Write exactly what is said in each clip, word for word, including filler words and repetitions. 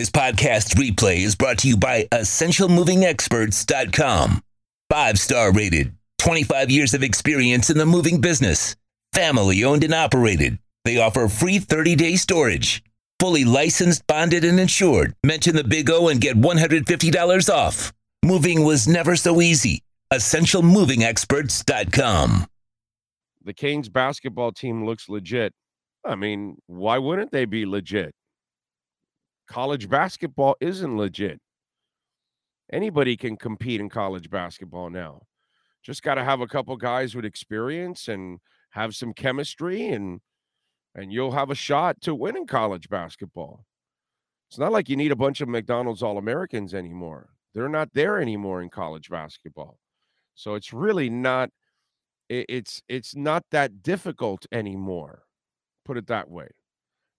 This podcast replay is brought to you by Essential Moving Experts dot com. Five-star rated, twenty-five years of experience in the moving business, family owned and operated. They offer free thirty-day storage, fully licensed, bonded, and insured. Mention the Big O and get one hundred fifty dollars off. Moving was never so easy. Essential Moving Experts dot com. The Canes basketball team looks legit. I mean, why wouldn't they be legit? College basketball isn't legit. Anybody can compete in college basketball now. Just got to have a couple guys with experience and have some chemistry, and and you'll have a shot to win in college basketball. It's not like you need a bunch of McDonald's All-Americans anymore. They're not there anymore in college basketball. So it's really not, it's it's not that difficult anymore. Put it that way.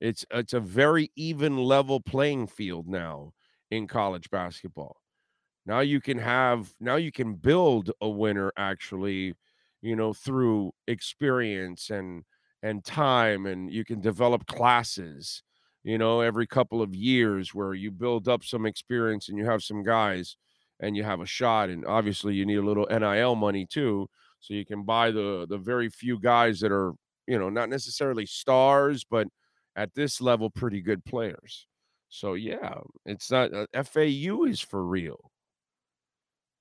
It's it's a very even level playing field now in college basketball. Now you can have, now you can build a winner actually, you know, through experience and and time, and you can develop classes, you know, every couple of years where you build up some experience and you have some guys and you have a shot. And obviously you need a little N I L money too, so you can buy the the very few guys that are, you know, not necessarily stars, but at this level, pretty good players. So yeah, it's not, uh, F A U is for real.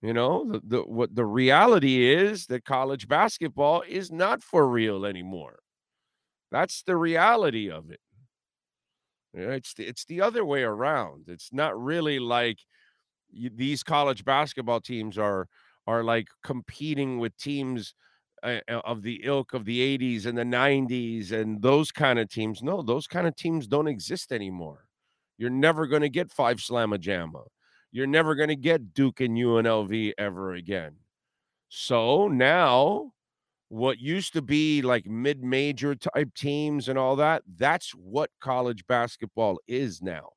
You know, the, the what the reality is that college basketball is not for real anymore. That's the reality of it. You know, it's the, it's the other way around. It's not really like you, these college basketball teams are are like competing with teams uh, of the ilk of the eighties and the nineties and those kind of teams. No, those kind of teams don't exist anymore. You're never going to get five slamma-jamma. You're never going to get Duke and U N L V ever again. So now what used to be like mid-major type teams and all that, that's what college basketball is now.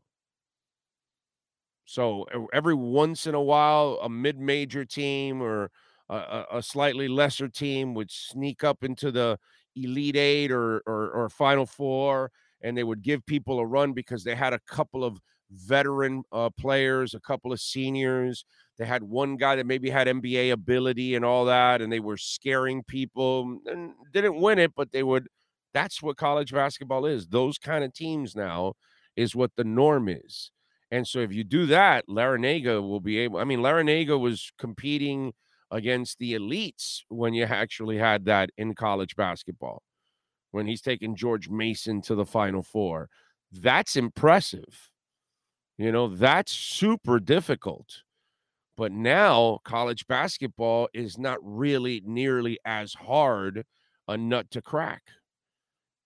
So every once in a while, a mid-major team or a, a slightly lesser team would sneak up into the Elite Eight or, or, or Final Four, and they would give people a run because they had a couple of veteran uh, players, a couple of seniors. They had one guy that maybe had N B A ability and all that, and they were scaring people and didn't win it, but they would. That's what college basketball is. Those kind of teams now is what the norm is. And so if you do that, Larinaga will be able, I mean, Larinaga was competing against the elites when you actually had that in college basketball, when he's taking George Mason to the Final Four. That's impressive. You know, that's super difficult. But now college basketball is not really nearly as hard a nut to crack.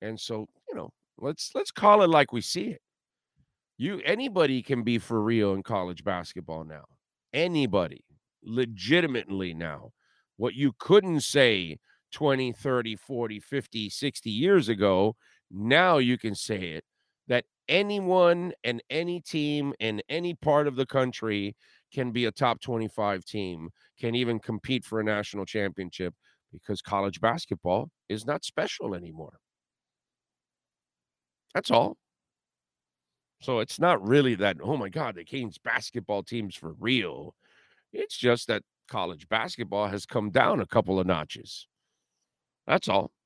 And so, you know, let's let's call it like we see it. You anybody can be for real in college basketball now. Anybody, legitimately now. What you couldn't say twenty, thirty, forty, fifty, sixty years ago, now you can say it, that anyone and any team in any part of the country can be a top twenty-five team, can even compete for a national championship, because college basketball is not special anymore. That's all. So it's not really that, oh my God, the Canes basketball team's for real. It's just that college basketball has come down a couple of notches. That's all.